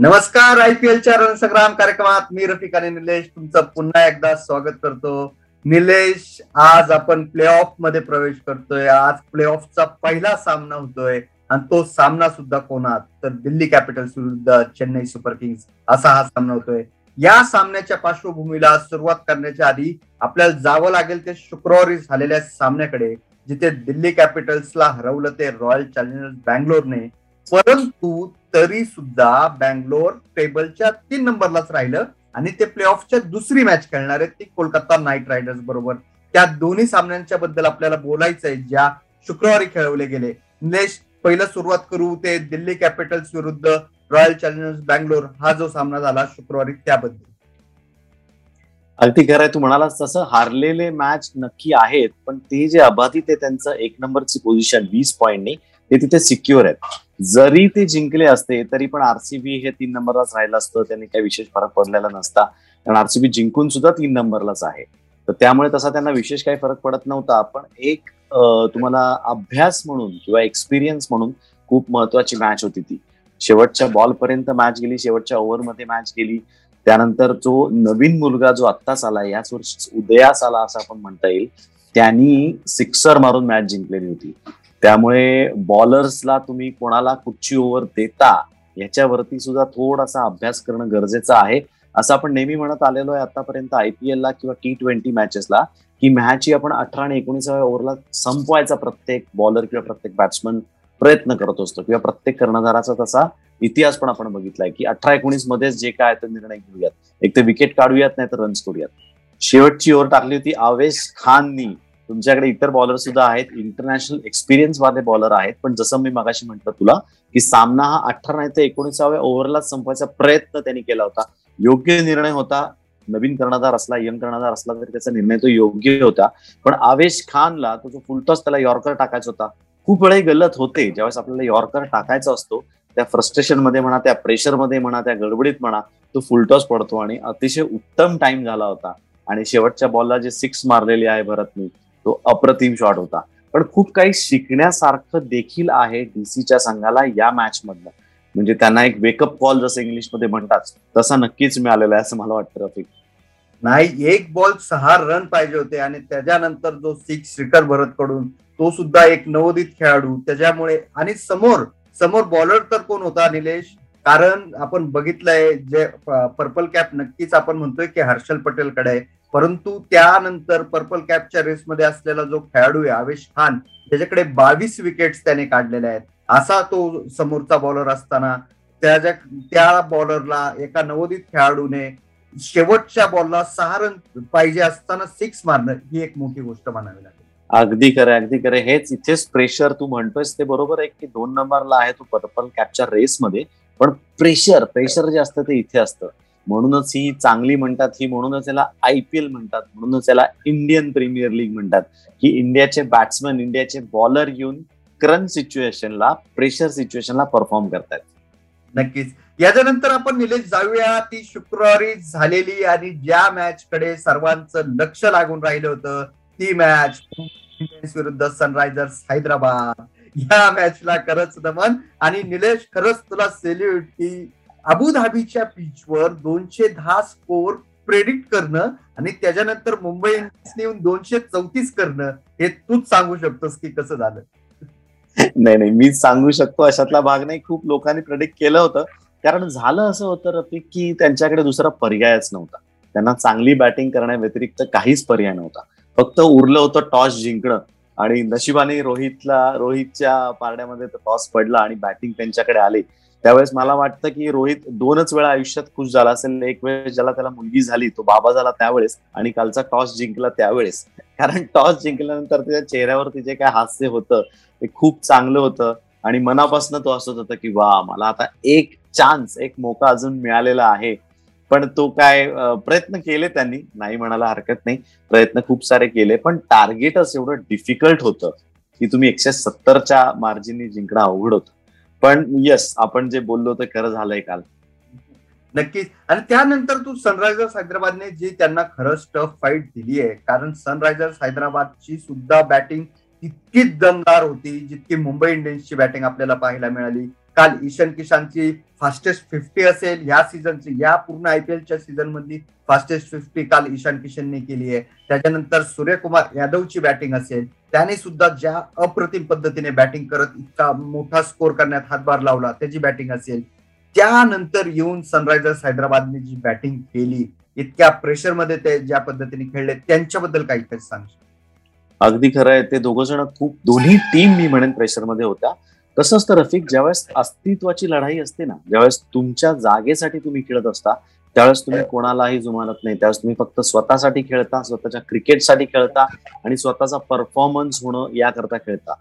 नमस्कार. आयपीएलच्या रणसंग्राम कार्यक्रमात मी रफिक आणि निलेश तुमचं पुन्हा एकदा स्वागत करतो. निलेश, आज आपण प्ले ऑफ मध्ये प्रवेश करतोय. आज प्ले ऑफचा पहिला सामना होतोय आणि तो सामना सुद्धा कोणात, तर दिल्ली कॅपिटल्स विरुद्ध चेन्नई सुपर किंग्स असा हा सामना होतोय. या सामन्याच्या पार्श्वभूमीला सुरुवात करण्याच्या आधी आपल्याला जावं लागेल ते शुक्रवारी झालेल्या सामन्याकडे, जिथे दिल्ली कॅपिटल्सला हरवलं ते रॉयल चॅलेंजर्स बँगलोरने. परंतु तरी सुद्धा बँगलोर टेबलच्या 3 नंबरलाच राहिलं आणि ते प्ले ऑफच्या दुसरी मॅच खेळणार आहेत ती कोलकाता नाईट रायडर्स बरोबर. त्या दोन्ही सामन्यांच्या बद्दल आपल्याला बोलायचं आहे, ज्या शुक्रवारी खेळवले गेले. निलेश, पहिला सुरुवात करू ते दिल्ली कॅपिटल्स विरुद्ध रॉयल चॅलेंजर्स बँगलोर हा जो सामना झाला शुक्रवारी, त्याबद्दल. अगदी खरं आहे, तू म्हणालास तसं हारलेले मॅच नक्की आहेत, पण ते जे अबाधित आहे त्यांचं 1 नंबरची पोझिशन 20 पॉईंटनी ते तिथे सिक्युअर आहेत. जरी ते जिंकले असते तरी पण आरसीबी हे 3 नंबरलाच राहिलं असतं, त्यांनी काही विशेष फरक पडलेला नसता, कारण आरसीबी जिंकून सुद्धा 3 नंबरलाच आहे. तर त्यामुळे तसा त्यांना विशेष काही फरक पडत नव्हता. पण एक तुम्हाला अभ्यास म्हणून किंवा एक्सपिरियन्स म्हणून खूप महत्वाची मॅच होती ती. शेवटच्या बॉलपर्यंत मॅच गेली, शेवटच्या ओव्हरमध्ये मॅच गेली. त्यानंतर जो नवीन मुलगा जो आत्ताच आला, याच वर्षी उदयास आला असं आपण म्हणता येईल, त्यांनी सिक्सर मारून मॅच जिंकलेली होती. त्यामुळे बॉलर्सला तुम्ही कोणाला कुठची ओव्हर देता याच्यावरती सुद्धा थोडासा अभ्यास करणं गरजेचं आहे, असं आपण नेहमी म्हणत आलेलो आहे आतापर्यंत आयपीएलला किंवा T20 मॅचेसला, की मॅच ही आपण 18 आणि 19व्या ओव्हरला संपवायचा प्रत्येक बॉलर किंवा प्रत्येक बॅट्समन प्रयत्न करत असतो, किंवा प्रत्येक कर्णधाराचा तसा इतिहास पण आपण बघितलाय की 18-19 मध्येच जे काय तो निर्णय घेऊयात, एक तर विकेट काढूयात नाही तर रन्स करूयात. शेवटची ओव्हर टाकली होती अवेश खाननी. तुमच्याकडे इतर बॉलर सुद्धा आहेत, इंटरनॅशनल एक्सपिरियन्स वाले बॉलर आहेत, पण जसं मी मगाशी म्हटलं तुला की सामना हा 18 नाही तर 19व्या ओव्हरला संपवायचा प्रयत्न त्यांनी केला होता. योग्य निर्णय होता. नवीन कर्णधार असला, यंग कर्णधार असला तरी त्याचा निर्णय तो योग्य होता. पण अवेश खानला तो जो फुलटॉस त्याला यॉर्कर टाकायचा होता, खूप वेळाही गल्लत होते. ज्यावेळेस आपल्याला यॉर्कर टाकायचा असतो त्या फ्रस्ट्रेशन मध्ये म्हणा, त्या प्रेशरमध्ये म्हणा, त्या गडबडीत म्हणा, तो फुलटॉस पडतो आणि अतिशय उत्तम टाइम झाला होता. आणि शेवटच्या बॉलला जे 6 मारलेली आहे भरतनी, तो अप्रतिम शॉट होता. पण खूप काही शिकण्यासारखं देखील आहे डीसीच्या संघाला या मॅच मधलं. म्हणजे त्यांना एक वेकअप कॉल जसं इंग्लिशमध्ये म्हणतात तसा नक्कीच मिळालेला आहे असं मला वाटतं रफिक. नाही, 1 बॉल 6 रन पाहिजे होते आणि त्याच्यानंतर जो 6 शिखर भरत कडून, तो सुद्धा एक नवोदित खेळाडू. त्याच्यामुळे आणि समोर बॉलर तर कोण होता निलेश, कारण आपण बघितलंय जे पर्पल कॅप नक्कीच आपण म्हणतोय की हर्षल पटेल कडे आहे, परंतु त्यानंतर पर्पल कॅपच्या रेसमध्ये असलेला जो खेळाडू आहे अवेश खान, त्याच्याकडे 22 विकेट्स त्याने काढलेल्या आहेत. असा तो समोरचा बॉलर असताना त्या बॉलरला, एका नवोदित खेळाडूने शेवटच्या बॉलला 6 रन पाहिजे असताना 6 मारणं ही एक मोठी गोष्ट म्हणावी लागेल. अगदी खरे, अगदी खरे. हेच इथेच प्रेशर तू म्हणतोस ते बरोबर आहे की 2 नंबरला आहे तो पर्पल कॅपच्या रेसमध्ये, पण प्रेशर जे असतं ते इथे असतं. म्हणूनच ही चांगली म्हणतात, ही म्हणूनच याला IPL म्हणतात, म्हणूनच याला इंडियन प्रीमियर लीग म्हणतात, की इंडियाचे बॅट्समन, इंडियाचे बॉलर येऊन करंट सिच्युएशनला, प्रेशर सिच्युएशनला परफॉर्म करतात. नक्कीच. याच्यानंतर आपण निलेश जाऊया ती शुक्रवारी झालेली आणि ज्या मॅच कडे सर्वांचं लक्ष लागून राहिलं होतं ती मॅच इंडियन्स विरुद्ध सनरायझर्स हैदराबाद. या मॅचला खरंच नमन. आणि निलेश, खरंच तुला सेल्यूट की अबुधाबीच्या पिचवर 210 स्कोर प्रेडिक्ट करणं आणि त्याच्यानंतर मुंबई इंडियन्सने येऊन 234 करणं, हे तूच सांगू शकतोस की कसं झालं? नाही, मीच सांगू शकतो अशातला भाग नाही. खूप लोकांनी प्रेडिक्ट केलं होतं, कारण झालं असं होतं रफिक की त्यांच्याकडे दुसरा पर्यायच नव्हता. त्यांना चांगली बॅटिंग करण्याव्यतिरिक्त काहीच पर्याय नव्हता. फक्त उरलं होतं टॉस जिंकणं आणि नशिबाने रोहितच्या पारड्यामध्ये टॉस पडला आणि बॅटिंग त्यांच्याकडे आली. त्यावेळेस मला वाटतं की रोहित 2च वेळा आयुष्यात खुश झाला असेल. एक वेळेस ज्याला त्याला मुलगी झाली, तो बाबा झाला त्यावेळेस, आणि कालचा टॉस जिंकला त्यावेळेस. कारण टॉस जिंकल्यानंतर त्याच्या चेहऱ्यावरती जे काय हास्य होतं ते खूप चांगलं होतं आणि मनापासून तो असत होता की वा, मला आता एक चान्स, एक मौका अजून मिळालेला आहे. पण तो काय, प्रयत्न केले त्यांनी, नाही म्हणायला हरकत नाही, प्रयत्न खूप सारे केले, पण टार्गेटच एवढं डिफिकल्ट होतं की तुम्ही 170च्या मार्जिनने जिंकणं अवघड होतं. पण यस, आपण जे बोललो ते खरं झालंय काल. नक्कीच. आणि त्यानंतर तू सनरायझर्स हैदराबादने जी त्यांना खरंच टफ फाईट दिली आहे, कारण सनरायझर्स हैदराबादची सुद्धा बॅटिंग इतकीच दमदार होती जितकी मुंबई इंडियन्सची बॅटिंग आपल्याला पाहायला मिळाली. काल ईशान किशनची फास्टेस्ट 50 असेल या सीझनची, या पूर्ण आयपीएलच्या सीझन मधली फास्टेस्ट 50 काल ईशान किशनने केली आहे. त्याच्यानंतर सूर्यकुमार यादवची बॅटिंग असेल, त्याने सुद्धा ज्या अप्रतिम पद्धतीने बॅटिंग करत इतका मोठा स्कोर करण्यात हातभार लावला त्याची बॅटिंग असेल. त्यानंतर येऊन सनरायझर्स हैदराबादने जी बॅटिंग केली, इतक्या प्रेशरमध्ये ते ज्या पद्धतीने खेळले, त्यांच्याबद्दल काहीतरी सांगशील? अगदी खरं आहे, ते दोघ जण खूप, दोन्ही टीम मी म्हणेन प्रेशरमध्ये होत्या. कसं असतं रफिक, ज्यावेळेस अस्तित्वाची लढाई असते ना, ज्यावेळेस तुमच्या जागेसाठी तुम्ही खेळत असता, त्यावेळेस तुम्ही कोणालाही जुमानत नाही, त्यावेळेस तुम्ही फक्त स्वतःसाठी खेळता, स्वतःच्या क्रिकेटसाठी खेळता आणि स्वतःचा परफॉर्मन्स होणं याकरता खेळता.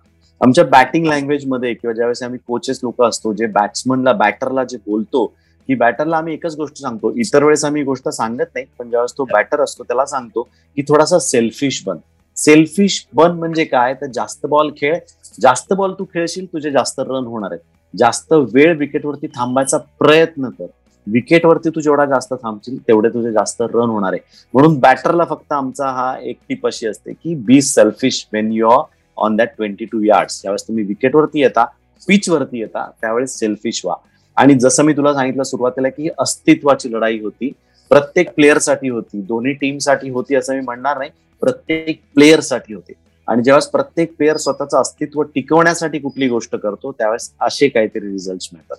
आमच्या बॅटिंग लँग्वेजमध्ये किंवा ज्यावेळेस आम्ही कोचेस लोक असतो, जे बॅट्समनला बॅटरला जे बोलतो, की बॅटरला आम्ही एकच गोष्ट सांगतो, इतर वेळेस आम्ही गोष्ट सांगत नाही, पण ज्यावेळेस तो बॅटर असतो त्याला सांगतो की थोडासा सेल्फिश बन. सेल्फिश बन म्हणजे काय, तर जास्त बॉल खेळ, जास्त बॉल तू खेळशील तुझे जास्त रन होणार आहेत, जास्त वेळ विकेटवरती थांबायचा प्रयत्न कर, विकेटवरती तू जेवढा जास्त थांबशील तेवढे तुझे जास्त रन होणार आहे. म्हणून बॅटरला फक्त आमचा हा एक टीप अशी असते की be selfish when you are on that 22 yards. ज्यावेळेस तुम्ही विकेटवरती येता, पिचवरती येता, त्यावेळेस सेल्फिश व्हा. आणि जसं मी तुला सांगितलं सुरुवातीला की अस्तित्वाची लढाई होती, प्रत्येक प्लेअरसाठी होती, दोन्ही टीमसाठी होती असं मी म्हणणार नाही, प्रत्येक प्लेअरसाठी होते. आणि ज्यावेळेस प्रत्येक प्लेअर स्वतःचं अस्तित्व टिकवण्यासाठी कुठली गोष्ट करतो त्यावेळेस असे काहीतरी रिझल्ट मिळतात.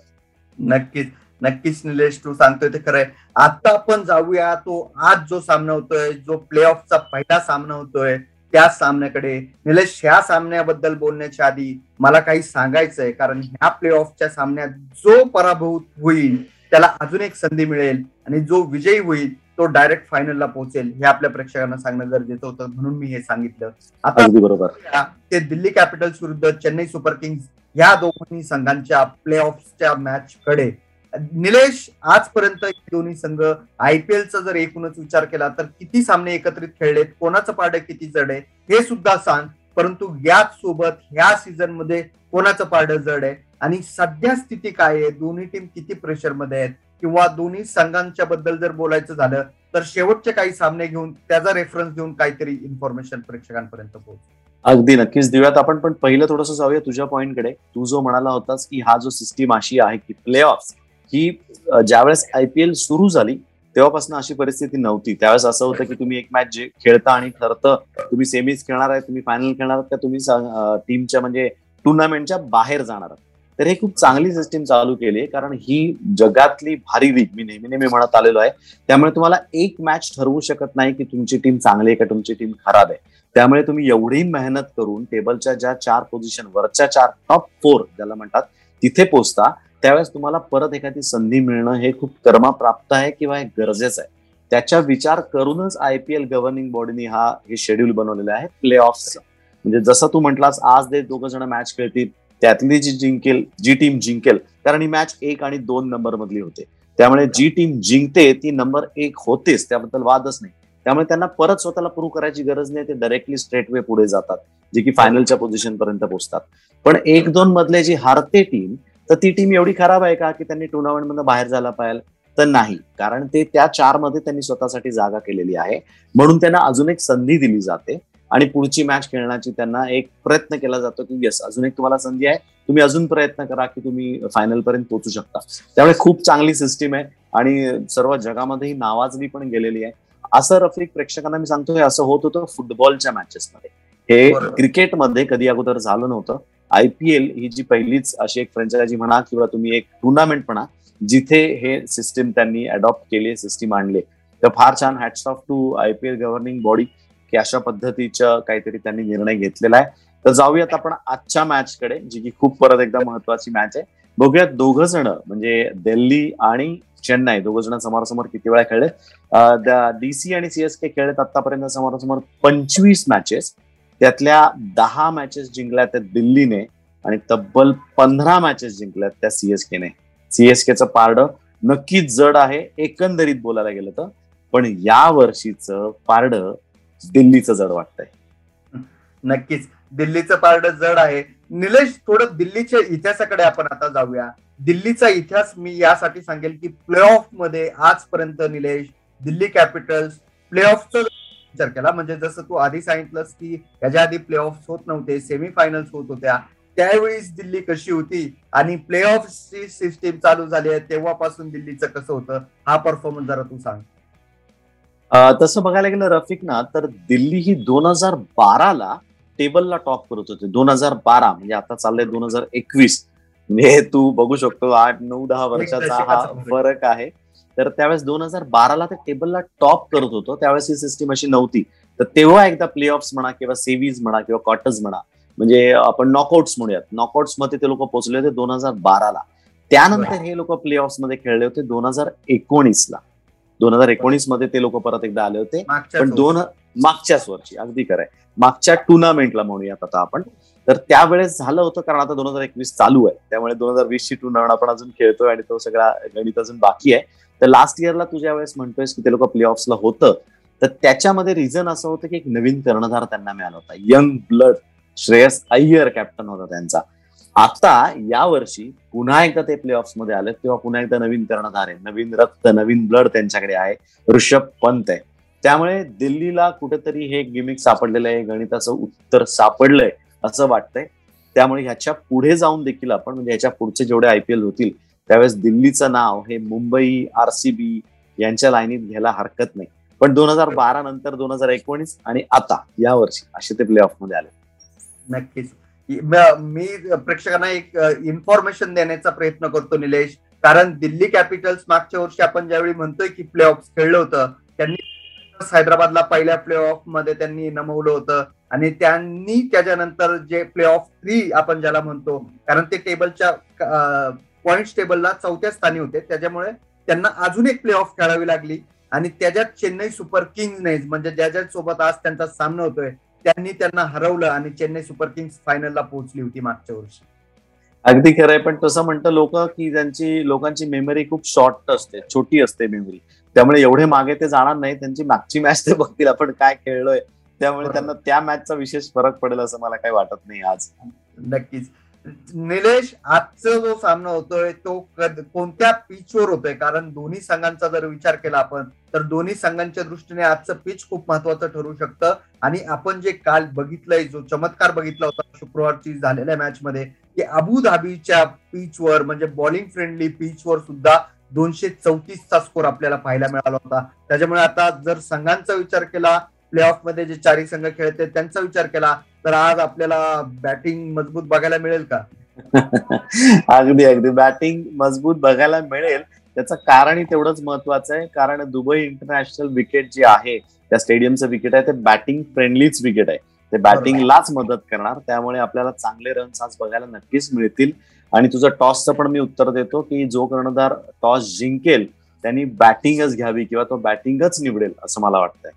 नक्कीच नक्कीच निलेश, तू सांगतोय ते खरंय. आता आपण जाऊया तो आज जो सामना होतोय, जो प्ले ऑफचा पहिला सामना होतोय, त्या सामन्याकडे. निलेश, ह्या सामन्याबद्दल बोलण्याच्या आधी मला काही सांगायचंय, कारण ह्या प्ले ऑफच्या सामन्यात जो पराभूत होईल त्याला अजून एक संधी मिळेल आणि जो विजयी होईल तो डायरेक्ट फायनलला पोहोचेल, हे आपल्या प्रेक्षकांना सांगणं गरजेचं होतं, म्हणून मी हे सांगितलं. आता बरोबर ते दिल्ली कॅपिटल्स विरुद्ध चेन्नई सुपर किंग्स या दोन्ही संघांच्या प्ले ऑफच्या मॅच कडे. निलेश, आजपर्यंत दोन्ही संघ आयपीएलचा जर एकूणच विचार केला तर किती सामने एकत्रित खेळलेत, कोणाचं पारडं किती जड आहे हे सुद्धा सांग, परंतु याच सोबत ह्या सीझन मध्ये कोणाचं पारडं जड आहे आणि सध्या स्थिती काय आहे, दोन्ही टीम किती प्रेशरमध्ये आहेत, किंवा दोन्ही संघांच्या बद्दल जर बोलायचं झालं तर शेवटचे काही सामने घेऊन त्याचा रेफरन्स देऊन काहीतरी इन्फॉर्मेशन प्रेक्षकांपर्यंत पोहोचू. अगदी नक्कीच देऊयात आपण, पण पहिलं थोडंसं जाऊया तुझ्या पॉईंटकडे. तू जो म्हणाला होतास की हा जो सिस्टीम अशी आहे की प्ले ऑफ ही ज्यावेळेस आयपीएल सुरू झाली तेव्हापासून अशी परिस्थिती नव्हती. त्यावेळेस असं होतं की तुम्ही एक मॅच जे खेळता आणि ठरतं तुम्ही सेमीज खेळणार आहे, तुम्ही फायनल खेळणार आहात, का तुम्ही टीमच्या म्हणजे टुर्नामेंटच्या बाहेर जाणार आहात. तर हे खूप चांगली सिस्टीम चालू केली आहे, कारण ही जगातली भारी लीग मी नेहमी म्हणत आलेलो आहे. त्यामुळे तुम्हाला एक मॅच ठरवू शकत नाही की तुमची टीम चांगली आहे का तुमची टीम खराब आहे. त्यामुळे तुम्ही एवढी मेहनत करून टेबलच्या ज्या 4 पोझिशन, वरच्या 4 टॉप 4 ज्याला म्हणतात तिथे पोहोचता, त्यावेळेस तुम्हाला परत एखादी संधी मिळणं हे खूप कर्मप्राप्त आहे किंवा हे गरजेचं आहे. त्याचा विचार करूनच आयपीएल गव्हर्निंग बॉडीने हे शेड्यूल बनवलेलं आहे प्ले ऑफचं. म्हणजे जसं तू म्हटलास, आज ते दोघ जण मॅच खेळतील, त्यातली जी टीम जिंकेल, कारण ही मॅच 1 आणि 2 नंबर मधली होते, त्यामुळे जी टीम जिंकते ती नंबर 1 होतेच, त्याबद्दल वादच नाही. त्यामुळे त्यांना परत स्वतःला प्रूव्ह करायची गरज नाही, ते डायरेक्टली स्ट्रेट वे पुढे जातात, जे की फायनलच्या पोझिशन पर्यंत पोहोचतात. पण 1-2 मधले जी हारते टीम, तर ती टीम एवढी खराब आहे का की त्यांनी टुर्नामेंटमधून बाहेर जायला पाहिजे, तर नाही, कारण ते त्या 4 मध्ये त्यांनी स्वतःसाठी जागा केलेली आहे, म्हणून त्यांना अजून एक संधी दिली जाते आणि पुढची मॅच खेळण्याची त्यांना एक प्रयत्न केला जातो की यस, अजून एक तुम्हाला संधी आहे, तुम्ही अजून प्रयत्न करा की तुम्ही फायनल पर्यंत पोहोचू शकता. त्यामुळे खूप चांगली सिस्टीम आहे आणि सर्व जगामध्ये ही नावाजली पण गेलेली आहे. असं रफिक प्रेक्षकांना मी सांगतो, हे असं होत होतं फुटबॉलच्या मॅचेसमध्ये, हे क्रिकेटमध्ये कधी अगोदर झालं नव्हतं. आयपीएल ही जी पहिलीच अशी एक फ्रँचायझी म्हणा किंवा तुम्ही एक टुर्नामेंट म्हणा जिथे हे सिस्टीम त्यांनी अडॉप्ट केली, सिस्टीम आणली, तर फार छान. Hats off to IPL governing body की अशा पद्धतीचा काहीतरी त्यांनी निर्णय घेतलेला आहे. तर जाऊयात आपण आजच्या मॅच कडे, जी की खूप परत एकदा महत्वाची मॅच आहे. बघूयात दोघ जण, म्हणजे दिल्ली आणि चेन्नई दोघ जण समोरासमोर किती वेळा खेळलेत. डीसी आणि सीएसके खेळलेत आतापर्यंत समोरासमोर 25 मॅचेस, त्यातल्या 10 मॅचेस जिंकल्या त्या दिल्लीने आणि तब्बल 15 मॅचेस जिंकल्यात त्या सीएसकेने. सीएसकेचं पारडं नक्कीच जड आहे एकंदरीत बोलायला गेलं तर, पण या वर्षीचं पारडं दिल्लीचं जड वाटतंय. नक्कीच दिल्लीचं पारडं जड आहे. निलेश, थोडं दिल्लीच्या इतिहासाकडे आपण आता जाऊया. दिल्लीचा इतिहास मी यासाठी सांगेल की प्ले ऑफ मध्ये आजपर्यंत निलेश दिल्ली कॅपिटल्स प्ले ऑफचं विचार केला, म्हणजे जसं तू आधी सांगितलंस की याच्या आधी प्ले ऑफ होत नव्हते, सेमीफायनल्स होत होत्या, त्यावेळीच दिल्ली कशी होती आणि प्ले ऑफ ची सिस्टीम चालू झाली आहे तेव्हापासून दिल्लीचं कसं होतं, हा परफॉर्मन्स जरा तू सांग. तसं बघायला गेलं रफिक ना, तर दिल्ली ही 2012 टेबलला टॉप करत होते. 2012 म्हणजे आता चाललंय 2021. हे तू बघू शकतो 8-9-10 वर्षाचा हा फरक आहे. तर त्यावेळेस 2012 ते टेबलला टॉप करत होतो, त्यावेळेस ही सिस्टीम अशी नव्हती. तर तेव्हा एकदा प्ले ऑफ्स म्हणा किंवा सेव्हीज म्हणा किंवा क्वार्टर्स म्हणा, म्हणजे आपण नॉकआउट्स म्हणूयात, नॉकआउट्स मध्ये ते लोक पोहोचले होते 2012. त्यानंतर हे लोक प्ले ऑफ्स मध्ये खेळले होते 2019. 2019 मध्ये ते लोक परत एकदा आले होते, पण मागच्याच वर्षी, अगदी खरंय, मागच्या टुर्नामेंटला म्हणूयात आता आपण. तर त्यावेळेस झालं होतं, कारण आता 2021 चालू आहे, त्यामुळे 2020 ची टुर्नामेंट आपण अजून खेळतोय आणि तो सगळा गणित अजून बाकी आहे. तर लास्ट इयरला तुझ्या वेळेस म्हणतोयस की ते लोक प्ले ऑफ्सला होतं, तर त्याच्यामध्ये रिझन असं होतं की एक नवीन कर्णधार त्यांना मिळाला होता, young blood. Shreyas Iyer captain होता त्यांचा. आता यावर्षी पुन्हा एकदा ते प्ले ऑफ मध्ये आले, तेव्हा पुन्हा एकदा नवीन कर्णधार आहे, नवीन रक्त, नवीन ब्लड त्यांच्याकडे आहे, ऋषभ पंत आहे. त्यामुळे दिल्लीला कुठेतरी हे गिमिक सापडलेलं आहे, गणिताचं उत्तर सापडलंय असं वाटतंय. त्यामुळे ह्याच्या पुढे जाऊन देखील आपण, म्हणजे ह्याच्या पुढचे जेवढे IPL होतील त्यावेळेस दिल्लीचं नाव हे मुंबई, RCB यांच्या लाईनीत घ्यायला हरकत नाही. पण 2012 नंतर 2019 आणि आता यावर्षी असे ते प्ले ऑफ मध्ये आले. नक्कीच मी प्रेक्षकांना एक इन्फॉर्मेशन देण्याचा प्रयत्न करतो निलेश, कारण दिल्ली कॅपिटल्स मागच्या वर्षी आपण ज्यावेळी म्हणतोय की प्ले ऑफ खेळलं होतं, त्यांनी हैदराबादला पहिल्या प्ले ऑफ मध्ये त्यांनी नमवलं होतं आणि त्यांनी त्याच्यानंतर जे प्ले ऑफ 3 आपण ज्याला म्हणतो, कारण ते टेबलच्या पॉइंट्स टेबलला 4थ्या स्थानी होते, त्याच्यामुळे त्यांना अजून एक प्ले ऑफ खेळावी लागली आणि त्याच्यात चेन्नई सुपर किंग्सने, म्हणजे ज्याच्या सोबत आज त्यांचा सामना होतोय, त्यांनी त्यांना हरवलं आणि चेन्नई सुपर किंग्स फायनलला पोहोचली होती मागच्या वर्षी. अगदी खरंय, पण तसं म्हणतं लोक की त्यांची लोकांची मेमरी खूप शॉर्ट असते, छोटी असते मेमरी, त्यामुळे एवढे मागे ते जाणार नाही. त्यांची मागची मॅच ते बघतील आपण काय खेळलोय, त्यामुळे त्यांना त्या मॅचचा विशेष फरक पडेल असं मला काही वाटत नाही आज. नक्कीच निलेश, आजचा जो सामना होतोय तो कोणत्या पिचवर होतोय, कारण दोन्ही संघांचा जर विचार केला आपण तर दोन्ही संघांच्या दृष्टीने आजचं पिच खूप महत्वाचं ठरू शकतं. आणि आपण जे काल बघितलंय, जो चमत्कार बघितला होता शुक्रवारची झालेल्या मॅच मध्ये, की अबुधाबीच्या पिचवर, म्हणजे बॉलिंग फ्रेंडली पिचवर सुद्धा 234चा स्कोर आपल्याला पाहायला मिळाला होता. त्याच्यामुळे आता जर संघांचा विचार केला, प्ले ऑफ मध्ये जे 4 संघ खेळते त्यांचा विचार केला, तर आज आपल्याला बॅटिंग मजबूत बघायला मिळेल का? अगदी अगदी बॅटिंग मजबूत बघायला मिळेल. त्याचं कारणही तेवढंच महत्वाचं आहे, कारण दुबई इंटरनॅशनल विकेट जे आहे, त्या स्टेडियमचं विकेट आहे, ते बॅटिंग फ्रेंडलीच विकेट आहे, ते बॅटिंगलाच मदत करणार. त्यामुळे आपल्याला चांगले रन्स आज बघायला नक्कीच मिळतील. आणि तुझं टॉसचं पण मी उत्तर देतो की जो कर्णधार टॉस जिंकेल त्यांनी बॅटिंगच घ्यावी किंवा तो बॅटिंगच निवडेल असं मला वाटतंय.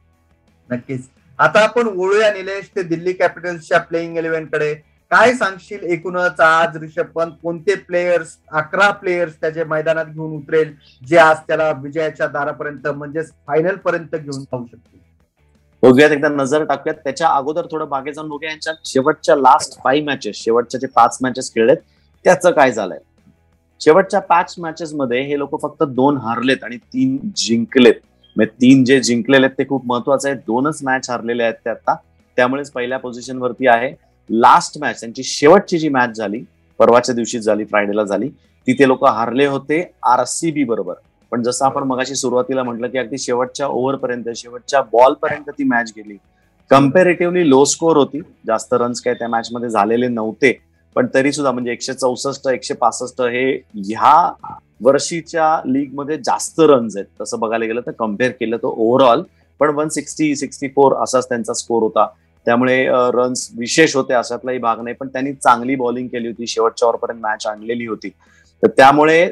नक्कीच. आता आपण वळूया निलेश ते दिल्ली कॅपिटल्सच्या प्लेइंग 11 कडे. काय सांगशील एकूणच आज रिषभ पंत कोणते प्लेयर्स, 11 प्लेयर्स त्याच्या मैदानात घेऊन उतरेल जे आज त्याला विजयाच्या दारापर्यंत, म्हणजे फायनल पर्यंत घेऊन जाऊ शकतील? बघूयात, एकदा नजर टाकूयात. त्याच्या अगोदर थोडं मागे जाऊन बघूया यांच्या शेवटच्या शेवटच्या जे 5 मॅचेस खेळलेत त्याचं काय झालंय. शेवटच्या 5 मॅचेस मध्ये हे लोक फक्त 2 हरलेत आणि 3 जिंकलेत. म्हणजे 3 जे जिंकलेले आहेत ते खूप महत्वाचं आहे. 2च मॅच हरलेले आहेत ते आता, त्यामुळेच पहिल्या पोझिशनवरती आहे. लास्ट मॅच त्यांची शेवटची जी मॅच झाली परवाच्या दिवशी झाली, फ्रायडेला झाली, ती ते लोक हारले होते RCB बरोबर. पण जसं आपण मगाशी सुरुवातीला म्हटलं की अगदी शेवटच्या ओव्हरपर्यंत, शेवटच्या बॉलपर्यंत ती मॅच गेली. कम्पॅरेटिव्हली लो स्कोअर होती, जास्त रन्स काय त्या मॅच मध्ये झालेले नव्हते, पण तरी सुद्धा म्हणजे 164, 165 हे ह्या वर्षीच्या लीग मध्ये जास्त रन्स आहेत तसं बघायला गेलं तर, कम्पेअर केलं तर ओव्हरऑल. पण 160, 64 असाच त्यांचा स्कोर होता, त्यामुळे रन्स विशेष होते अशातलाही भाग नाही. पण त्यांनी चांगली बॉलिंग केली होती, शेवटच्या ओव्हरपर्यंत मॅच आणलेली होती. तर त्यामुळे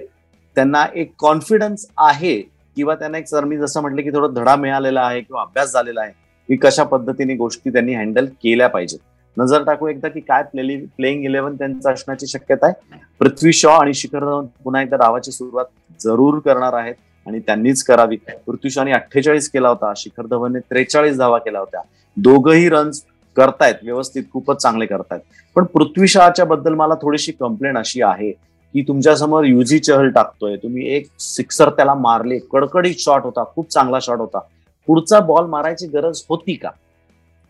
त्यांना एक कॉन्फिडन्स आहे, किंवा त्यांना एक, सर मी जसं म्हटलं की थोडं धडा मिळालेला आहे किंवा अभ्यास झालेला आहे की कशा पद्धतीने गोष्टी त्यांनी हँडल केल्या पाहिजेत. नजर टाकू एकदा की काय प्लेइंग 11 त्यांचं असण्याची शक्यता आहे. पृथ्वी शॉ आणि शिखर धवन पुन्हा एकदा डावाची सुरुवात जरूर करणार आहेत आणि त्यांनीच करावी. पृथ्वी शॉने 48 केला होता, शिखर धवनने 43 धावा केल्या होत्या. दोघंही रन्स करतायत व्यवस्थित, खूपच चांगले करतायत. पण पृथ्वी शॉच्या बद्दल मला थोडीशी कंप्लेंट अशी आहे की तुमच्यासमोर युजी चहल टाकतोय, तुम्ही 1 सिक्सर त्याला मारले, कडकडीत शॉट होता, खूप चांगला शॉट होता, पुढचा बॉल मारायची गरज होती का?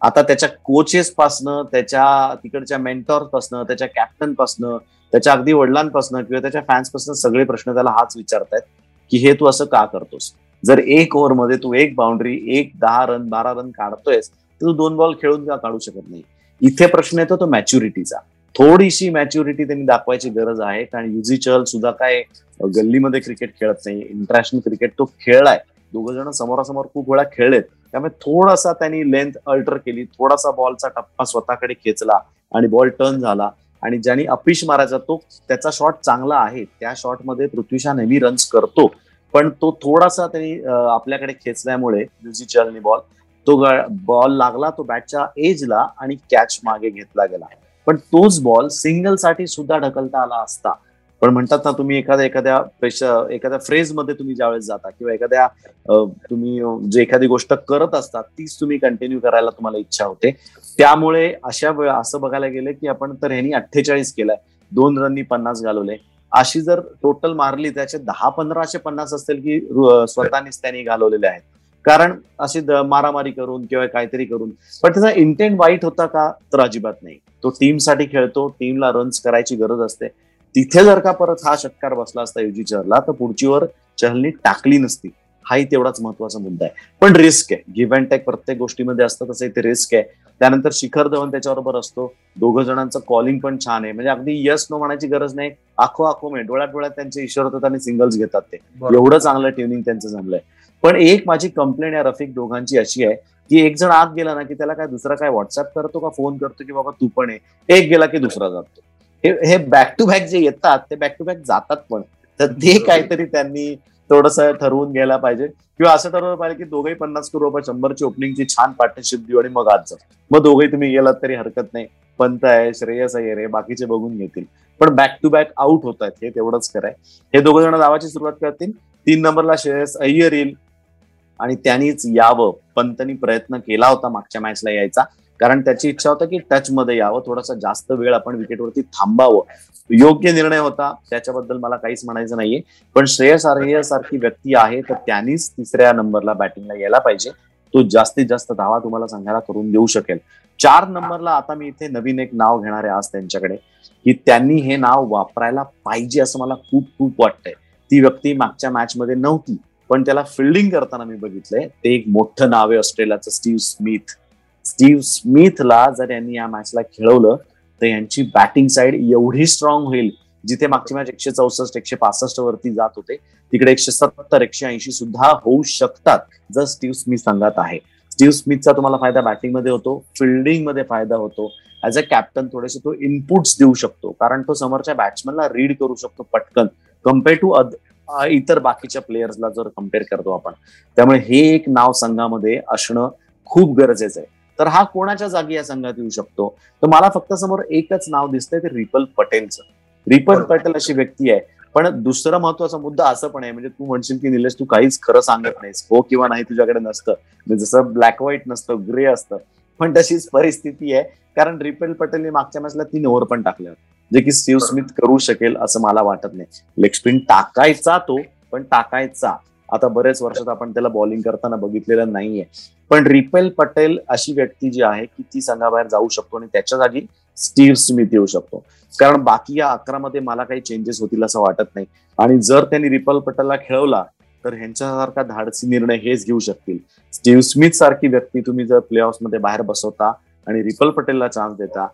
आता त्याच्या कोचेस पासनं, त्याच्या तिकडच्या मेंटॉर पासनं, त्याच्या कॅप्टन पासनं, त्याच्या अगदी वडिलांपासनं किंवा त्याच्या फॅन्स पासनं सगळे प्रश्न त्याला हाच विचारतायत की हे तू असं का करतोस. जर एक ओव्हरमध्ये तू एक बाउंड्री, 10 रन 12 रन काढतोयस तर तू 2 बॉल खेळून का काढू शकत नाही. इथे प्रश्न येतो तो मॅच्युरिटीचा. थोडीशी मॅच्युरिटी त्यांनी दाखवायची गरज आहे, कारण युजी चहल सुद्धा काय गल्लीमध्ये क्रिकेट खेळत नाही. इंटरनॅशनल क्रिकेट तो खेळलाय, 2 जण समोरासमोर खूप वेळा खेळलेत, त्यामुळे थोडासा त्यांनी लेंथ अल्टर केली, थोडासा बॉलचा टप्पा स्वतःकडे खेचला आणि बॉल टर्न झाला आणि ज्यांनी अपिश मारायचा तो त्याचा शॉट चांगला आहे. त्या शॉटमध्ये पृथ्वी शॉ 9 रन्स करतो, पण तो थोडासा त्यांनी आपल्याकडे खेचल्यामुळे युजी चहलनी बॉल, तो बॉल लागला तो बॅटच्या एजला आणि कॅच मागे घेतला गेला. पण तोच बॉल सिंगलसाठी सुद्धा ढकलता आला असता. पण म्हणतात ना तुम्ही एखाद्या फ्रेजमध्ये तुम्ही ज्यावेळेस जाता किंवा तुम्ही जे एखादी गोष्ट करत असता तीच तुम्ही कंटिन्यू करायला तुम्हाला इच्छा होते. त्यामुळे अशा वेळा असं बघायला गेलं की आपण तर ह्यांनी 48 केलाय, 2 रननी 50 घालवले, अशी जर टोटल मारली त्याचे 10-15 असे 50 असतील की स्वतःनेच त्यांनी घालवलेले आहेत, कारण अशी मारामारी करून किंवा काहीतरी करून. पण त्याचा इंटेंट वाईट होता का, तर अजिबात नाही. तो टीमसाठी खेळतो, टीमला रन्स करायची गरज असते. तिथे जर का परत हा षटकार बसला असता युजी चहलला तर पुढची ओव्हर चहलनी टाकली नसती. हाही तेवढाच महत्वाचा मुद्दा आहे. पण रिस्क आहे, गिव्ह अँड टेक प्रत्येक गोष्टीमध्ये असतं तसं इथे रिस्क आहे. त्यानंतर शिखर धवन त्याच्याबरोबर असतो, 2 जणांचं कॉलिंग पण छान आहे, म्हणजे अगदी यस नो म्हणायची गरज नाही. आखो म्हणजे डोळ्यात त्यांचे इशारे होतात आणि सिंगल्स घेतात, ते एवढं चांगलं ट्युनिंग त्यांचं जमलंय. पण एक माझी कंप्लेंट या रफिक दोघांची अशी आहे की एक जण आत गेला ना की त्याला काय दुसरा काय व्हॉट्सअप करतो का फोन करतो की बाबा तू पण आहे, एक गेला की दुसरा जातो. हे बॅक टू बॅक जे येतात ते बॅक टू बॅक जातात पण, तर ते काहीतरी त्यांनी थोडस ठरवून घ्यायला पाहिजे किंवा असं ठरवलं पाहिजे की दोघेही 50 करोड 100ची ओपनिंगची छान पार्टनरशिप देऊ आणि मग आज जाऊ. मग दोघेही तुम्ही गेलात तरी हरकत नाही, पंत आहे, श्रेयस अय्यर आहे, बाकीचे बघून घेतील. पण बॅक टू बॅक आउट होत आहेत हे तेवढंच खरंय. हे 2 जण धावाची सुरुवात करतील, 3 नंबरला श्रेयस अय्यर येईल आणि त्यांनीच यावं. पंतनी प्रयत्न केला होता मागच्या मॅचला यायचा, कारण त्याची इच्छा होता की टचमध्ये यावं, थोडासा जास्त वेळ आपण विकेटवरती थांबावं. योग्य निर्णय होता, त्याच्याबद्दल मला काहीच म्हणायचं नाहीये. पण श्रेयस अय्यर सारखी व्यक्ती आहे तर त्यांनीच 3 नंबरला बॅटिंगला यायला पाहिजे. तो जास्तीत जास्त धावा तुम्हाला संघाला करून देऊ शकेल. 4 नंबरला आता मी इथे नवीन एक नाव घेणार आहे आज त्यांच्याकडे, की त्यांनी हे नाव वापरायला पाहिजे असं मला खूप खूप वाटतंय. ती व्यक्ती मागच्या मॅचमध्ये नव्हती पण त्याला फिल्डिंग करताना मी बघितलंय, ते एक मोठं नाव आहे ऑस्ट्रेलियाचं, स्टीव्ह स्मिथ. स्टीव्ह स्मिथला जर यांनी या मॅचला खेळवलं तर यांची बॅटिंग साईड एवढी स्ट्रॉंग होईल, जिथे मागची मॅच 164-165 वरती जात होते तिकडे 170-180 सुद्धा होऊ शकतात जर स्टीव्ह स्मिथ संघात आहे. स्टीव्ह स्मिथचा तुम्हाला फायदा बॅटिंगमध्ये होतो, फिल्डिंगमध्ये फायदा होतो. ऍज अ कॅप्टन थोडेसे तो इनपुट्स देऊ शकतो, कारण तो समोरच्या बॅट्समनला रीड करू शकतो पटकन, कम्पेअर टू इतर बाकीच्या प्लेयर्सला जर कम्पेअर करतो आपण. त्यामुळे हे एक नाव संघामध्ये असणं खूप गरजेचं आहे. तर हा कोणाच्या जागी या संघात येऊ शकतो, तर मला फक्त समोर एकच नाव दिसतंय ते रिपल पटेलचं. रिपल पटेल अशी व्यक्ती आहे. पण दुसरा महत्वाचा मुद्दा असं पण आहे, म्हणजे तू म्हणशील की निलेश तू काहीच खरं सांगत नाहीस, हो किंवा नाही तुझ्याकडे नसतं, जसं ब्लॅक व्हाईट नसतं ग्रे असतं, पण तशीच परिस्थिती आहे. कारण रिपल पटेलने मागच्या मॅचला 3 ओव्हर पण टाकले होते, जे की स्टीव्ह स्मिथ करू शकेल असं मला वाटत नाही. लेग स्पिन टाकायचा तो, पण टाकायचा. आता बरेच वर्षात आपण त्याला बॉलिंग करताना बघितलेलं नाहीये. पण रिपल पटेल अशी व्यक्ती जी आहे की ती संघाबाहेर जाऊ शकतो आणि त्याच्या जागी स्टीव्ह स्मिथ येऊ शकतो, कारण बाकी या 11 मध्ये मला काही चेंजेस होतील असं वाटत नाही. आणि जर त्यांनी रिपल पटेलला खेळवला तर ह्यांच्यासारखा धाडसी निर्णय हेच घेऊ शकतील. स्टीव्ह स्मिथ सारखी व्यक्ती तुम्ही जर प्ले ऑफ मध्ये बाहेर बसवता आणि रिपल पटेलला चान्स देता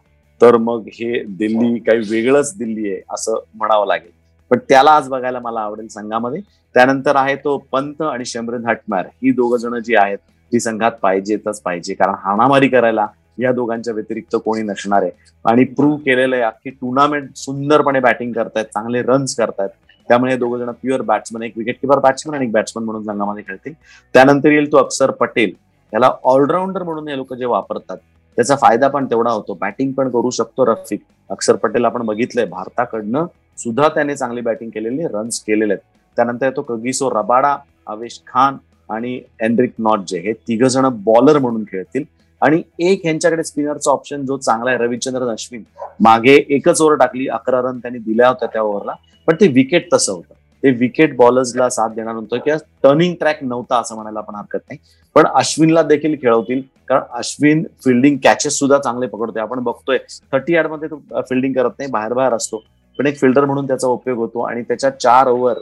तर मग हे दिल्ली काही वेगळंच दिल्ली आहे असं म्हणावं लागेल. पण त्याला आज बघायला मला आवडेल संघामध्ये. त्यानंतर आहे तो पंत आणि शमरन हटमार, ही 2 जण जी आहेत ती संघात पाहिजेतच पाहिजे, कारण हाणामारी करायला या दोघांच्या व्यतिरिक्त कोणी नसणार आहे. आणि प्रूव्ह केलेलं आहे की टुर्नामेंट सुंदरपणे बॅटिंग करतायत, चांगले रन्स करतायत, त्यामुळे हे 2 जण प्युअर बॅट्समन, एक विकेट किपर बॅट्समन आणि एक बॅट्समन म्हणून संघामध्ये खेळतील. त्यानंतर येईल तो अक्षर पटेल, याला ऑलराऊंडर म्हणून हे लोक जे वापरतात त्याचा फायदा पण तेवढा होतो, बॅटिंग पण करू शकतो रफिक. अक्षर पटेल आपण बघितलंय भारताकडनं सुद्धा त्याने चांगली बॅटिंग केलेली, रन्स केलेले आहेत. त्यानंतर येतो कगिसो रबाडा, अवेश खान आणि एनरिक नॉटजे, हे 3 जण बॉलर म्हणून खेळतील. आणि एक ह्यांच्याकडे स्पिनरचा ऑप्शन जो चांगला आहे, रविचंद्रन अश्विन. मागे 1च ओव्हर टाकली, 11 रन त्यांनी दिल्या होत्या त्या ओव्हरला, पण ते विकेट तसं होतं, ते विकेट बॉलर्सला साथ देणार नव्हतं किंवा टर्निंग ट्रॅक नव्हता असं म्हणायला पण हरकत नाही. पण अश्विनला देखील खेळवतील कारण अश्विन फिल्डिंग कॅचेस सुद्धा चांगले पकडतोय. आपण बघतोय 30 yard मध्ये तो फिल्डिंग करत नाही, बाहेर बाहेर असतो, पण एक फिल्डर म्हणून त्याचा उपयोग होतो. आणि त्याच्या 4 ओव्हर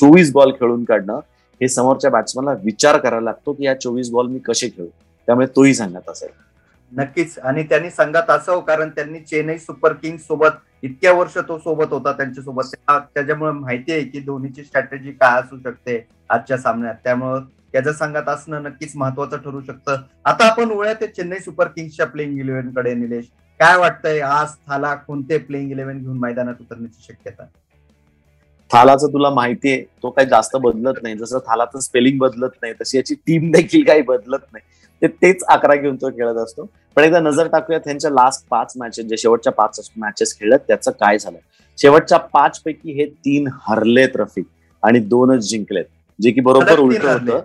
24 बॉल खेळून काढणं हे समोरच्या बॅट्समनला विचार करायला लागतो की या 24 बॉल मी कसे खेळू. त्यामुळे तोही सांगत असेल नक्कीच, आणि त्यांनी सांगत असावं कारण त्यांनी चेन्नई सुपर किंग्स सोबत इतक्या वर्ष तो सोबत होता त्यांच्यासोबत, त्याच्यामुळे माहिती आहे की धोनीची स्ट्रॅटेजी काय असू शकते आजच्या सामन्यात. त्यामुळं त्याचं सांगत असणं नक्कीच महत्वाचं ठरू शकतं. आता आपण वळूया ते चेन्नई सुपर किंग्सच्या प्लेइंग 11 कडे. निलेश, काय वाटतंय आज थाला कोणते प्लेइंग 11 घेऊन मैदानात उतरण्याची शक्यता? थालाचं तुला माहितीये तो काही जास्त बदलत नाही, जसं थालाचं स्पेलिंग बदलत नाही तशी याची टीम देखील काही बदलत नाही, तेच 11 घेऊन तो खेळत असतो. पण एकदा नजर टाकूया त्यांच्या लास्ट 5 मॅचेस, जे शेवटच्या 5 मॅचेस खेळत त्याचं काय झालं. शेवटच्या 5 पैकी हे 3 हरलेत रफिक आणि 2च जिंकलेत, जे की बरोबर उलट होतं.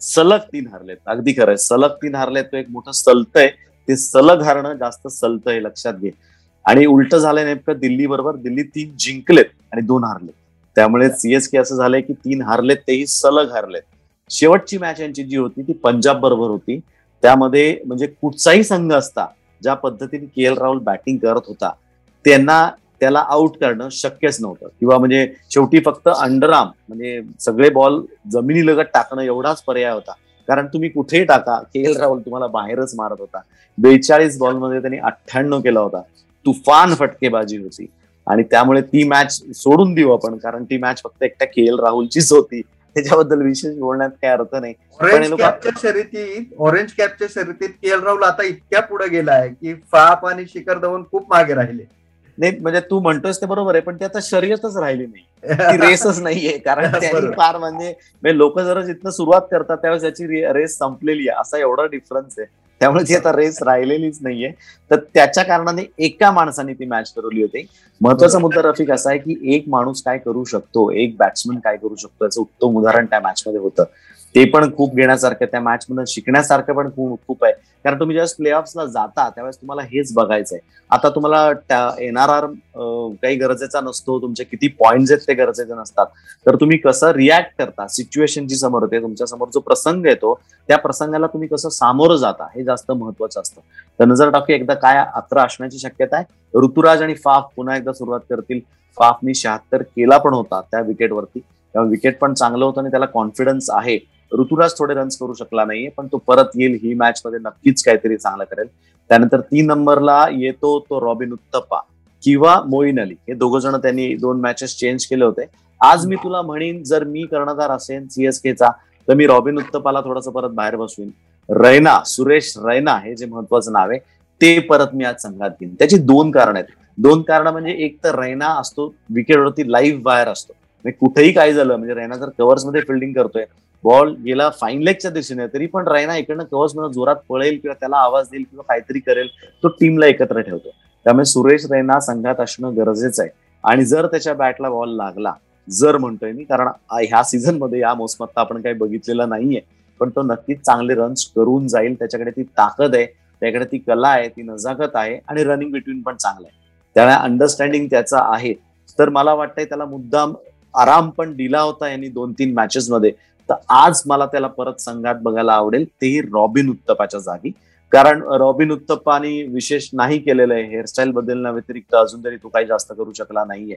सलग तीन हरलेत अगदी खरंय, सलग 3 हरलेत. तो एक मोठं सलत आहे, ते सलग हरणं जास्त सलत हे लक्षात घे. आणि उलट झालंय नेमकं दिल्ली बरोबर, दिल्ली 3 जिंकलेत आणि 2 हरलेत. त्यामुळे सीएसके असं झालंय की 3 हरलेत तेही सलग हरलेत. शेवटची मॅच यांची जी होती ती पंजाब बरोबर होती, त्यामध्ये म्हणजे कुठचाही संघ असता ज्या पद्धतीने केएल राहुल बॅटिंग करत होता त्यांना त्याला आउट करणं शक्यच नव्हतं, किंवा म्हणजे शेवटी फक्त अंडरआर्म म्हणजे सगळे बॉल जमिनीलगत टाकणं एवढाच पर्याय होता. कारण तुम्ही कुठेही टाका केएल राहुल तुम्हाला बाहेरच मारत होता. 42 बॉलमध्ये त्यांनी 98 केला होता, तुफान फटकेबाजी होती. आणि त्यामुळे ती मॅच सोडून देऊ आपण, कारण ती मॅच फक्त एकट्या केएल राहुलचीच होती, त्याच्याबद्दल विशेष बोलण्यात काय अर्थ नाही. ऑरेंज कॅपच्या शर्यतीत केएल राहुल आता इतक्या पुढे गेलाय की फाफ आणि शिखर धवन खूप मागे राहिले. नाही म्हणजे तू म्हणतोस ते बरोबर आहे, पण ते आता शर्यतच राहिली नाही, ती रेसच नाहीये. कारण त्यांनी फार म्हणजे लोक जरा जिथनं सुरुवात करतात त्यावेळेस त्याची रेस संपलेली आहे, असा एवढा डिफरन्स आहे. त्यामुळे ती आता रेस राहिलेलीच नाहीये, तर त्याच्या कारणाने एका माणसाने ती मॅच ठरवली होती. महत्वाचा मुद्दा रफिक असा आहे की एक माणूस काय करू शकतो, एक बॅट्समन काय करू शकतो याचं उत्तम उदाहरण त्या मॅच मध्ये होतं. ते पण खूप घेण्यासारखं, त्या मॅच मधून शिकण्यासारखं पण खूप खूप आहे. कारण तुम्ही ज्यावेळेस प्लेऑफ्सला जाता त्यावेळेस तुम्हाला हेच बघायचंय. आता तुम्हाला NRR काही गरजेचा नसतो, तुमचे किती पॉईंट्स आहेत ते गरजेचे नसतात, तर तुम्ही कसं रिॲक्ट करता सिच्युएशन जी समोर होते, तुमच्यासमोर जो प्रसंग येतो त्या प्रसंगाला तुम्ही कसं सामोरं जाता हे जास्त महत्वाचं असतं. तर नजर टाकूया एकदा काय 11 असण्याची शक्यता आहे. ऋतुराज आणि फाफ पुन्हा एकदा सुरुवात करतील. फाफनी 76 केला पण होता त्या विकेटवरती, त्यामुळे विकेट पण चांगलं होतं आणि त्याला कॉन्फिडन्स आहे. ऋतुराज थोडे रन्स करू शकला नाहीये, पण तो परत येईल, ही मॅच मध्ये नक्कीच काहीतरी चांगलं करेल. त्यानंतर 3 नंबरला येतो तो रॉबिन उत्तप्पा किंवा मोईन अली, हे 2 जण त्यांनी 2 मॅचेस चेंज केले होते. आज मी तुला म्हणेन जर मी कर्णधार असेन सीएसकेचा तर मी रॉबिन उत्तप्पाला थोडासा परत बाहेर बसवीन. रैना, सुरेश रैना हे जे महत्वाचं नाव आहे ते परत मी आज संघात घेईन. त्याची 2 कारणं आहेत. 2 कारणं म्हणजे एक तर रैना असतो विकेटवरती लाईव्ह बाहेर असतो, म्हणजे कुठेही काय झालं म्हणजे रैना जर कव्हर्समध्ये फिल्डिंग करतोय, बॉल गेला फाईन लेगच्या दिशेने तरी पण रैना इकडनं कव्हर्स म्हणून जोरात पळेल किंवा त्याला आवाज देईल किंवा काहीतरी करेल, तो टीमला एकत्र ठेवतो. त्यामुळे सुरेश रैना संघात असणं गरजेचं आहे. आणि जर त्याच्या बॅटला बॉल लागला, जर म्हणतोय मी कारण ह्या सीझनमध्ये या मोसमात आपण काही बघितलेलं नाहीये, पण तो नक्कीच चांगले रन्स करून जाईल. त्याच्याकडे ती ताकद आहे, त्याकडे ती कला आहे, ती नजाकत आहे आणि रनिंग बिटवीन पण चांगलं आहे, त्यामुळे अंडरस्टँडिंग त्याचा आहे. तर मला वाटतंय त्याला मुद्दाम आराम पण दिला होता यांनी 2-3 मॅचेस मध्ये, तर आज मला त्याला परत संघात बघायला आवडेल, तेही रॉबिन उत्तप्पाच्या जागी. कारण रॉबिन उत्तप्पाने विशेष नाही केलेलं आहे, हेअरस्टाईल बदलण्या व्यतिरिक्त अजून तरी तो काही जास्त करू शकला नाहीये.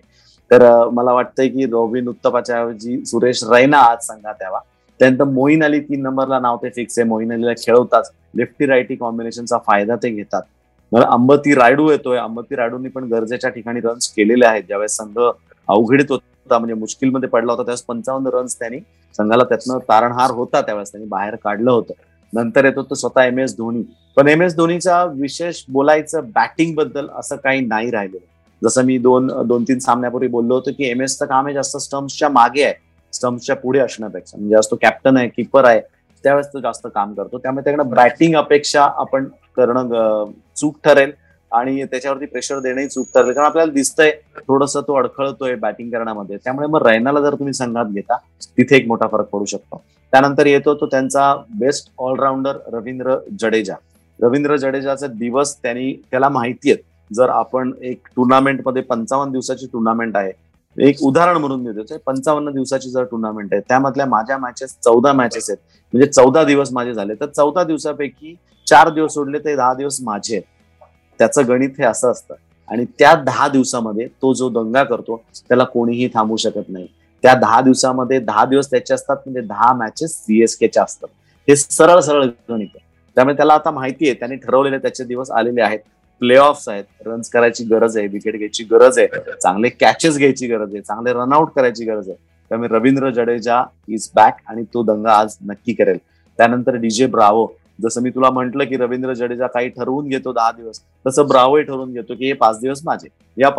तर मला वाटतंय की रॉबिन उत्तप्पाच्या ऐवजी सुरेश रैना आज संघात यावा. त्यानंतर मोईन अली 3 नंबरला नाव ते फिक्स आहे, मोईन अलीला खेळवताच लेफ्टी राईटी कॉम्बिनेशनचा फायदा ते घेतात. मला अंबती रायडू येतोय, अंबती रायडूंनी पण गरजेच्या ठिकाणी रन्स केलेले आहेत. ज्यावेळेस संघ अवघडीत होता म्हणजे मुश्किलमध्ये पडला होता त्यावेळेस 55 रन्स त्यांनी संघाला त्यातनं तारणहार होता त्यावेळेस त्यांनी बाहेर काढलं होतं. नंतर येतो तो स्वतः MS धोनी, पण MS धोनीचा विशेष बोलायचं बॅटिंग बद्दल असं काही नाही राहिलेलं. जसं मी 2-3 सामन्यापूर्वी बोललो होतो की MSचं काम हे जास्त स्टम्प्सच्या मागे आहे, स्टम्प्सच्या पुढे असण्यापेक्षा, म्हणजे आज तो कॅप्टन आहे, किपर आहे, त्यावेळेस तो जास्त काम करतो. त्यामुळे त्याकडे बॅटिंग अपेक्षा आपण करणं चूक ठरेल आणि त्याच्यावरती प्रेशर देणंही चूक ठरेल, कारण आपल्याला दिसतंय थोडंसं तो अडखळतोय बॅटिंग करण्यामध्ये. त्यामुळे मग रैनाला जर तुम्ही संघात घेता तिथे एक मोठा फरक पडू शकतो. त्यानंतर येतो तो त्यांचा बेस्ट ऑलराऊंडर रवींद्र जडेजा. रवींद्र जडेजाचे दिवस त्याला माहिती आहेत. जर आपण एक टुर्नामेंटमध्ये 55 दिवसाची टुर्नामेंट आहे एक उदाहरण म्हणून मी देतोय. 55 दिवसाची जर टुर्नामेंट आहे, त्यामधल्या माझ्या मॅचेस 14 मॅचेस आहेत, म्हणजे 14 दिवस माझे झाले. तर 14 दिवसापैकी 4 दिवस सोडले ते 10 दिवस माझे आहेत. त्याचं गणित हे असं असतं. आणि त्या 10 दिवसामध्ये तो जो दंगा करतो त्याला कोणीही थांबू शकत नाही. त्या 10 दिवसामध्ये 10 दिवस त्याचे असतात, म्हणजे 10 मॅचेस सीएसकेच्या असतात. हे सरळ सरळ गणित आहे. त्यामुळे त्याला आता माहिती आहे, त्याने ठरवलेले त्याचे दिवस आलेले आहेत. प्ले ऑफ्स आहेत, रन्स करायची गरज आहे, विकेट घ्यायची गरज आहे, चांगले कॅचेस घ्यायची गरज आहे, चांगले रनआउट करायची गरज आहे. त्यामुळे रवींद्र जडेजा इज बॅक आणि तो दंगा आज नक्की करेल. त्यानंतर डीजे ब्रावो, जसं मी तुला म्हटलं की रवींद्र जडेजा काही ठरवून घेतो 10 दिवस, तसं ब्रावोही ठरवून घेतो की हे 5 दिवस माझे, ह्या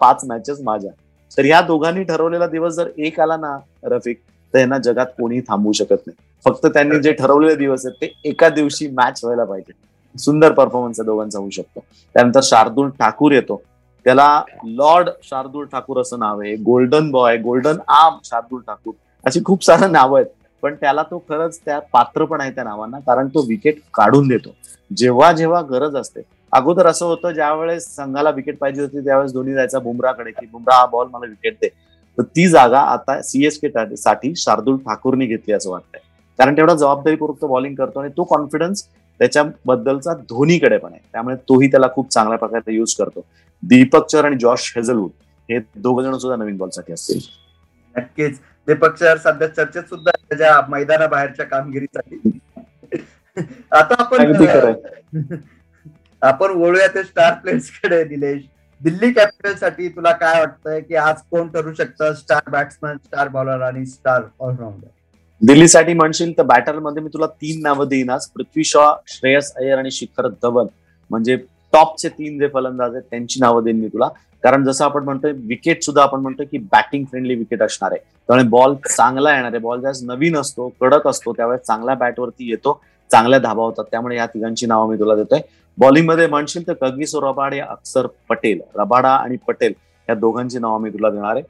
5 मॅचेस माझ्या. तर ह्या दोघांनी ठरवलेला दिवस जर एक आला ना रफिक, तर यांना जगात कोणीही थांबवू शकत नाही. फक्त त्यांनी जे ठरवलेले दिवस आहेत ते एका दिवशी मॅच व्हायला पाहिजे. सुंदर परफॉर्मन्स दोघांचा होऊ शकतो. त्यानंतर शार्दूल ठाकूर येतो, त्याला लॉर्ड शार्दूल ठाकूर असं नाव आहे. Golden boy, golden arm Shardul Thakur, अशी खूप सारं नावं आहेत. पण त्याला तो खरंच त्या पात्र पण आहे त्या नावांना, कारण तो विकेट काढून देतो जेव्हा जेव्हा गरज असते. अगोदर असं होतं, ज्यावेळेस संघाला विकेट पाहिजे होती त्यावेळेस धोनी जायचा बुमराकडे की बुमरा हा बॉल मला विकेट दे. तर ती जागा आता सीएसके साठी शार्दूल ठाकूरने घेतली असं वाटतंय, कारण तेवढा जबाबदारीपूर्वक तो बॉलिंग करतो आणि तो कॉन्फिडन्स त्याच्याबद्दलचा धोनीकडे पण आहे. त्यामुळे तोही त्याला खूप चांगल्या प्रकारे युज करतो. दीपक चहर आणि जॉश हेझलवूड हे दोघ जण सुद्धा नवीन बॉलसाठी असतील. नक्कीच दीपक चहर सध्या चर्चेत सुद्धा त्याच्या मैदानाबाहेरच्या कामगिरीसाठी. आता आपण वळूया ते स्टार प्लेयर्स कडे. दिलेश, दिल्ली कॅपिटल्स साठी तुला काय वाटतंय की आज कोण ठरू शकतं स्टार बॅट्समन, स्टार बॉलर आणि स्टार ऑलराऊंडर? दिल्लीसाठी म्हणशील तर बॅटरमध्ये मी तुला 3 नावं देईन आज. पृथ्वी शॉ, श्रेयस अय्यर आणि शिखर धवन, म्हणजे टॉपचे 3 जे फलंदाज आहेत त्यांची नावं देईन मी तुला. कारण जसं आपण म्हणतोय विकेट सुद्धा आपण म्हणतोय की बॅटिंग फ्रेंडली विकेट असणार आहे, त्यामुळे बॉल चांगला येणार आहे. बॉल ज्यावेळेस नवीन असतो, कडक असतो, त्यावेळेस चांगल्या बॅटवरती येतो, चांगल्या धाबा होतात. त्यामुळे या तिघांची नावं मी तुला देतोय. बॉलिंगमध्ये म्हणशील तर कागिसो रबाडा, अक्सर पटेल, रबाडा आणि पटेल या दोघांची नावं मी तुला देणार आहे.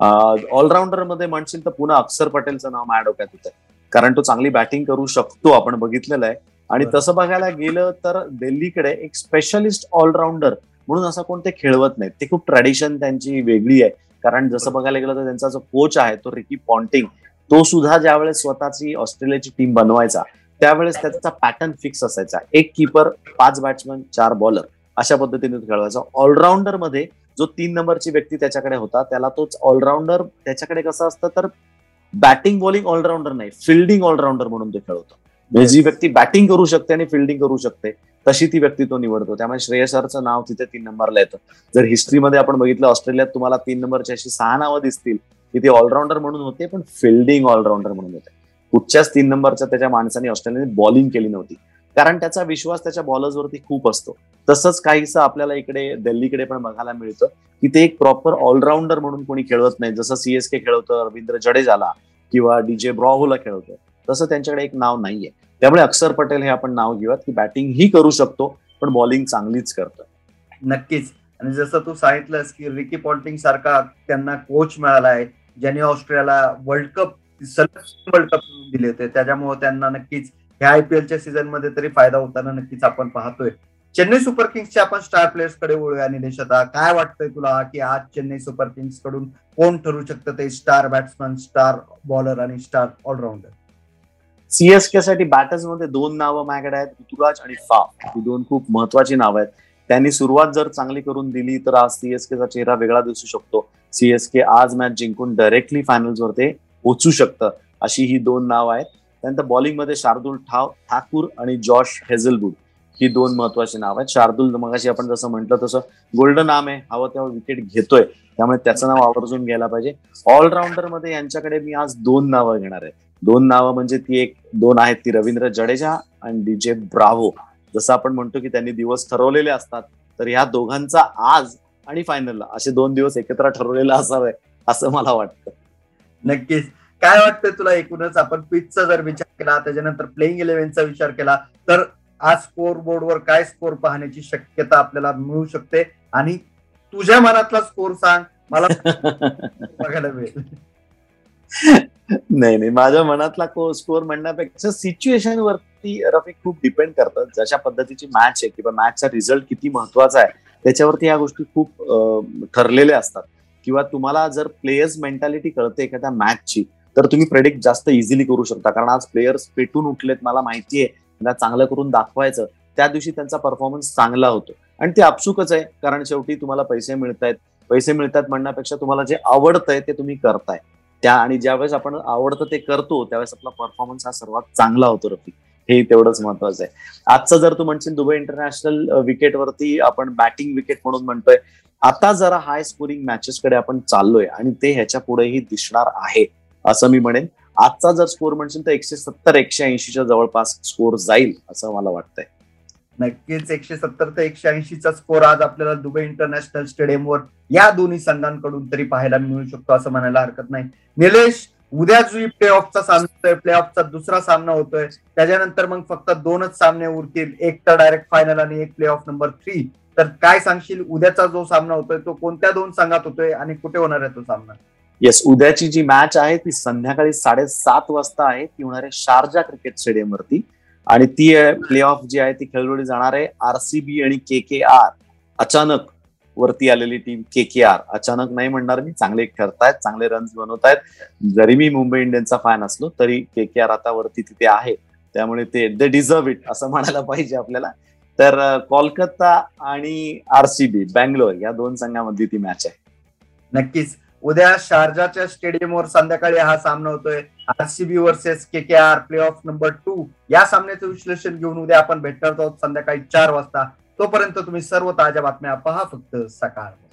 ऑलराऊंडर मध्ये म्हणशील तर पुन्हा अक्षर पटेलचं नाव माझ्या डोक्यात येतंय, कारण तो चांगली बॅटिंग करू शकतो, आपण बघितलेलं आहे. आणि तसं बघायला गेलं तर दिल्लीकडे एक स्पेशलिस्ट ऑलराऊंडर म्हणून असा कोणते खेळवत नाहीत. ते खूप ट्रॅडिशन त्यांची वेगळी आहे. कारण जसं बघायला गेलं तर त्यांचा जो कोच आहे तो रिकी पॉन्टिंग, तो सुद्धा ज्यावेळेस स्वतःची ऑस्ट्रेलियाची टीम बनवायचा त्यावेळेस त्याचा पॅटर्न फिक्स असायचा. 1 कीपर, 5 बॅट्समन, 4 बॉलर अशा पद्धतीने तो खेळवायचा. ऑलराऊंडर मध्ये जो 3 नंबरची व्यक्ती त्याच्याकडे होता त्याला तोच ऑलराऊंडर, त्याच्याकडे कसं असतं तर बॅटिंग बॉलिंग ऑलराऊंडर नाही, फिल्डिंग ऑलराऊंडर म्हणून तो खेळवतो. म्हणजे जी व्यक्ती बॅटिंग करू शकते आणि फिल्डिंग करू शकते तशी ती व्यक्ती तो निवडतो. त्यामुळे श्रेयस अय्यरचं नाव तिथे 3 नंबरला येतं. जर हिस्ट्रीमध्ये आपण बघितलं ऑस्ट्रेलियात तुम्हाला 3 नंबरची अशी 6 नावं दिसतील की ते ऑलराऊंडर म्हणून होते, पण फिल्डिंग ऑलराऊंडर म्हणून होते. कुठच्याच 3 नंबरच्या त्याच्या माणसाने ऑस्ट्रेलियाने बॉलिंग केली नव्हती, कारण त्याचा विश्वास त्याच्या बॉलर्सवरती खूप असतो. तसंच काहीसं आपल्याला इकडे दिल्लीकडे पण बघायला मिळतं की ते एक प्रॉपर ऑलराऊंडर म्हणून कोणी खेळवत नाही. जसं सीएसके खेळवतं रवींद्र जडेजाला किंवा डीजे ब्रॉव्होला खेळवतं, तसं त्यांच्याकडे एक नाव नाहीये. त्यामुळे अक्षर पटेल हे आपण नाव घेऊयात की बॅटिंग ही करू शकतो पण बॉलिंग चांगलीच करतो. नक्कीच. आणि जसं तू सांगितलंस की रिकी पॉन्टिंग सारखा त्यांना कोच मिळाला आहे, ज्यांनी ऑस्ट्रेलियाला वर्ल्ड कप, सलग वर्ल्ड कप दिले होते, त्याच्यामुळे त्यांना नक्कीच ह्या आयपीएलच्या सीझन मध्ये तरी फायदा होताना नक्कीच आपण पाहतोय. चेन्नई सुपर किंग्सच्या आपण स्टार प्लेयर्स कडे वळूया. निलेश, आता काय वाटतंय तुला की आज चेन्नई सुपर किंग्स कडून कोण ठरू शकतं ते स्टार बॅट्समन, स्टार बॉलर आणि स्टार ऑलराऊंडर? सीएसके साठी बॅटर्स मध्ये 2 नावं माझ्याकडे आहेत, ऋतुराज आणि फाफ. ही 2 खूप महत्वाची नावं आहेत. त्यांनी सुरुवात जर चांगली करून दिली तर आज सीएसकेचा चेहरा वेगळा दिसू शकतो. सीएसके आज मॅच जिंकून डायरेक्टली फायनल्सवर ते पोचू शकतं, अशी ही 2 नावं आहेत. त्यानंतर बॉलिंगमध्ये शार्दूल ठाकूर आणि जॉश हेझलवूड ही 2 महत्वाची नाव आहेत. शार्दूल मगाशी आपण जसं म्हटलं तसं गोल्डन आर्म आहे, हवं तेव्हा विकेट घेतोय, त्यामुळे त्याचं नाव आवर्जून घ्यायला पाहिजे. ऑलराऊंडर मध्ये यांच्याकडे मी आज 2 नावं घेणार आहे. 2 नावं म्हणजे ती 1-2 आहेत ती रवींद्र जडेजा आणि डीजे ब्रावो. जसं आपण म्हणतो की त्यांनी दिवस ठरवलेले असतात, तर ह्या दोघांचा आज आणि फायनलला असे 2 दिवस एकत्र ठरवलेला असावे असं मला वाटतं. नक्कीच. काय वाटतं तुला एकूणच आपण पिचचा जर विचार केला, त्याच्यानंतर प्लेइंग इलेव्हनचा विचार केला तर आज स्कोअर बोर्डवर काय स्कोअर पाहण्याची शक्यता आपल्याला मिळू शकते आणि तुझ्या मनातला स्कोअर सांग मला बघायला मिळेल. नाही, माझ्या मनातला स्कोअर म्हणण्यापेक्षा सिच्युएशन वरती रफिक खूप डिपेंड करतात. जशा पद्धतीची मॅच आहे किंवा मॅचचा रिझल्ट किती महत्वाचा आहे त्याच्यावरती या गोष्टी खूप ठरलेल्या असतात. किंवा तुम्हाला जर प्लेयर्स मेंटॅलिटी कळते एखाद्या मॅचची तर तुम्ही प्रेडिक्ट जास्त इझिली करू शकता. कारण आज प्लेयर्स पेटून उठलेत, मला माहितीये त्यांना चांगलं करून दाखवायचं, त्या दिवशी त्यांचा परफॉर्मन्स चांगला होतो आणि ते आपसुकच आहे. कारण शेवटी तुम्हाला पैसे मिळतायत, पैसे मिळतात म्हणण्यापेक्षा तुम्हाला जे आवडतंय ते तुम्ही करताय त्या, आणि ज्यावेळेस आपण आवडतं ते करतो त्यावेळेस आपला परफॉर्मन्स हा सर्वात चांगला होतो रफिक, हे तेवढंच महत्वाचं आहे. आजचा जर तू म्हणशील दुबई इंटरनॅशनल विकेटवरती आपण बॅटिंग विकेट म्हणून म्हणतोय, आता जरा हाय स्कोरिंग मॅचेसकडे आपण चाललोय आणि ते ह्याच्या पुढेही दिसणार आहे असं मी म्हणेन. आजचा जर स्कोर म्हणशील तर 170-180 जवळपास स्कोर जाईल असं मला वाटतंय. नक्कीच 170-180 स्कोर आज आपल्याला दुबई इंटरनॅशनल स्टेडियमवर या दोन्ही संघांकडून तरी पाहायला मिळू शकतो असं म्हणायला हरकत नाही. निलेश, उद्या जो प्ले ऑफचा सामना, प्ले ऑफचा दुसरा सामना होतोय, त्याच्यानंतर मग फक्त दोनच सामने उरतील, एक तर डायरेक्ट फायनल आणि एक प्ले ऑफ नंबर 3. तर काय सांगशील, उद्याचा जो सामना होतोय तो कोणत्या दोन संघात होतोय आणि कुठे होणार आहे तो सामना? येस, उद्याची जी मॅच आहे ती संध्याकाळी 7:30 आहे, ती होणार आहे शारजा क्रिकेट स्टेडियम वरती आणि ती प्ले ऑफ जी आहे ती खेळवली जाणार आहे RCB आणि KKR. अचानक वरती आलेली टीम KKR, अचानक नाही म्हणणार मी, चांगले ठरतायत, चांगले रन्स बनवतायत. जरी मी मुंबई इंडियन्सचा फॅन असलो तरी KKR आता वरती तिथे आहे, त्यामुळे ते डिझर्व इट असं म्हणायला पाहिजे आपल्याला. तर कोलकाता आणि RCB बँगलोर या दोन संघांमध्ये ती मॅच आहे. नक्कीच उद्या शारजाच्या स्टेडियमवर संध्याकाळी हा सामना होतोय, RCB versus KKR play of number 2. या सामन्याचं विश्लेषण घेऊन उद्या आपण भेटणार आहोत संध्याकाळी 4 वाजता. तोपर्यंत तुम्ही सर्व ताज्या बातम्या पहा फक्त सकाळ.